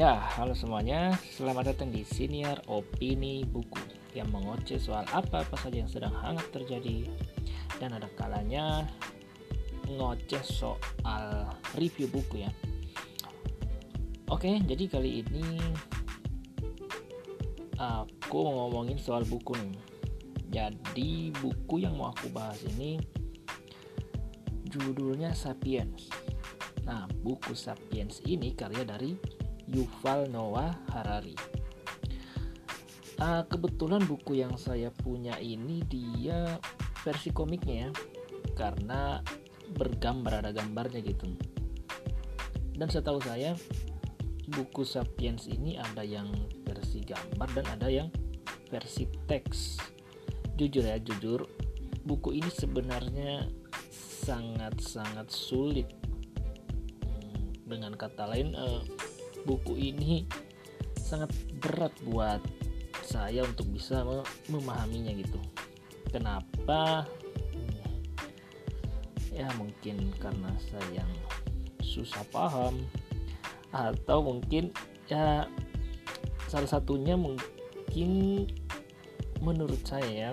Ya, halo semuanya. Selamat datang di Siniar Opini Buku yang mengoceh soal apa-apa saja yang sedang hangat terjadi. Dan ada kalanya ngoceh soal review buku ya. Oke, jadi kali ini aku mau ngomongin soal buku nih. Jadi buku yang mau aku bahas ini judulnya Sapiens. Nah, buku Sapiens ini karya dari Yuval Noah Harari. Kebetulan buku yang saya punya ini dia versi komiknya ya, karena bergambar, ada gambarnya gitu. Dan setahu saya buku Sapiens ini ada yang versi gambar dan ada yang versi teks. Jujur, buku ini sebenarnya sangat-sangat sulit. Dengan kata lain, buku ini sangat berat buat saya untuk bisa memahaminya gitu. Kenapa? Ya mungkin karena saya yang susah paham, atau mungkin ya salah satunya mungkin menurut saya ya,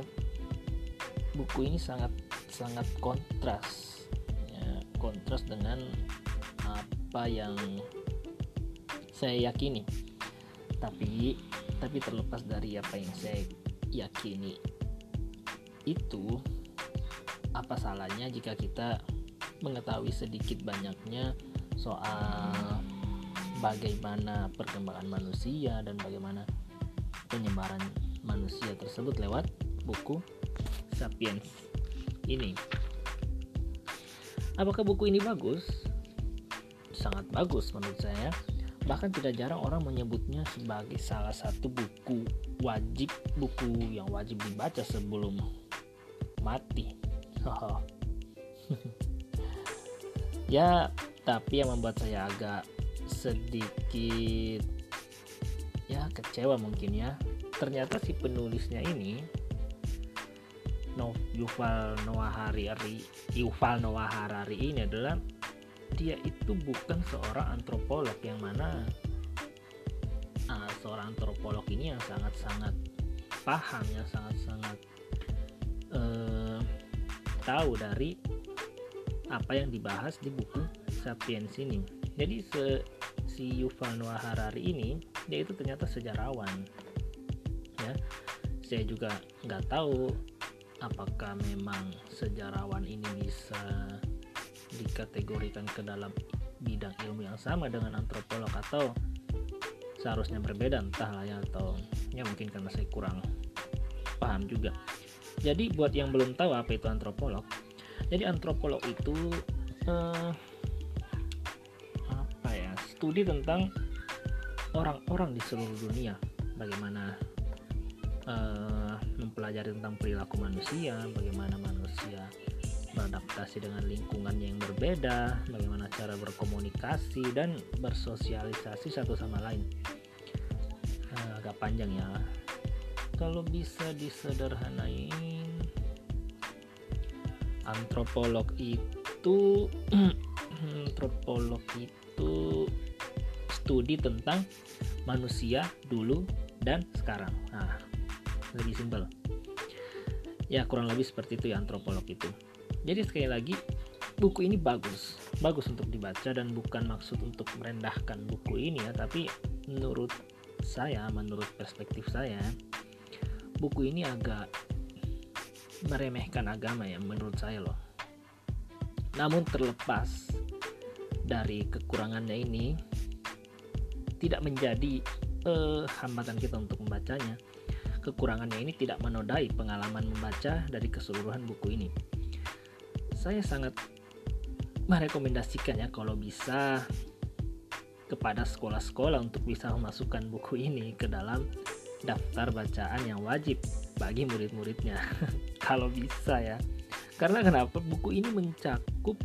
buku ini sangat kontras ya, kontras dengan apa yang saya yakini. Tapi terlepas dari apa yang saya yakini itu, apa salahnya jika kita mengetahui sedikit banyaknya soal bagaimana perkembangan manusia dan bagaimana penyebaran manusia tersebut lewat buku Sapiens ini. Apakah buku ini bagus? Sangat bagus menurut saya. Bahkan tidak jarang orang menyebutnya sebagai salah satu buku yang wajib dibaca sebelum mati. Ya, tapi yang membuat saya agak sedikit ya kecewa mungkin ya, ternyata si penulisnya ini Yuval Noah Harari ini adalah, dia itu bukan seorang antropolog, yang mana seorang antropolog ini yang sangat-sangat paham, yang sangat-sangat tahu dari apa yang dibahas di buku Sapiens ini. Jadi si Yuval Noah Harari ini, dia itu ternyata sejarawan ya. Saya juga nggak tahu apakah memang sejarawan ini bisa dikategorikan ke dalam bidang ilmu yang sama dengan antropolog atau seharusnya berbeda, entahlah ya, atau ya mungkin karena saya kurang paham juga. Jadi buat yang belum tahu apa itu antropolog, jadi antropolog itu studi tentang orang-orang di seluruh dunia, bagaimana mempelajari tentang perilaku manusia, bagaimana manusia beradaptasi dengan lingkungannya yang berbeda, bagaimana cara berkomunikasi dan bersosialisasi satu sama lain. Agak panjang ya. Kalau bisa disederhanain, antropolog itu studi tentang manusia dulu dan sekarang. Nah, lebih simpel. Ya kurang lebih seperti itu ya antropolog itu. Jadi sekali lagi, buku ini bagus untuk dibaca, dan bukan maksud untuk merendahkan buku ini ya, tapi menurut perspektif saya, buku ini agak meremehkan agama ya, menurut saya loh. Namun terlepas dari kekurangannya ini, tidak menjadi hambatan kita untuk membacanya. Kekurangannya ini tidak menodai pengalaman membaca dari keseluruhan buku ini. Saya sangat merekomendasikan ya kalau bisa kepada sekolah-sekolah untuk bisa memasukkan buku ini ke dalam daftar bacaan yang wajib bagi murid-muridnya. Kalau bisa ya. Karena kenapa? Buku ini mencakup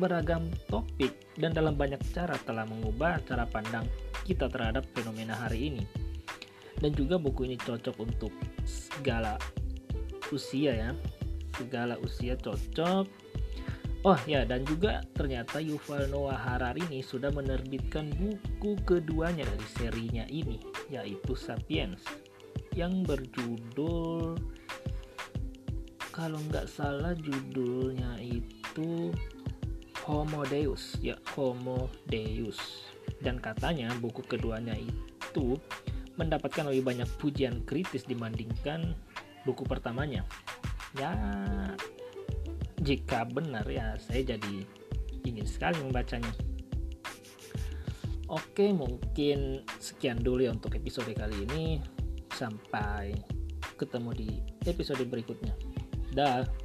beragam topik dan dalam banyak cara telah mengubah cara pandang kita terhadap fenomena hari ini. Dan juga buku ini cocok untuk segala usia ya. Segala usia cocok Oh ya, dan juga ternyata Yuval Noah Harari ini sudah menerbitkan buku keduanya dari serinya ini, yaitu Sapiens, yang berjudul, kalau nggak salah judulnya itu Homo Deus, ya, Homo Deus. Dan katanya buku keduanya itu mendapatkan lebih banyak pujian kritis dibandingkan buku pertamanya. Ya, jika benar ya, saya jadi ingin sekali membacanya. Oke, mungkin sekian dulu ya untuk episode kali ini. Sampai ketemu di episode berikutnya. Dah.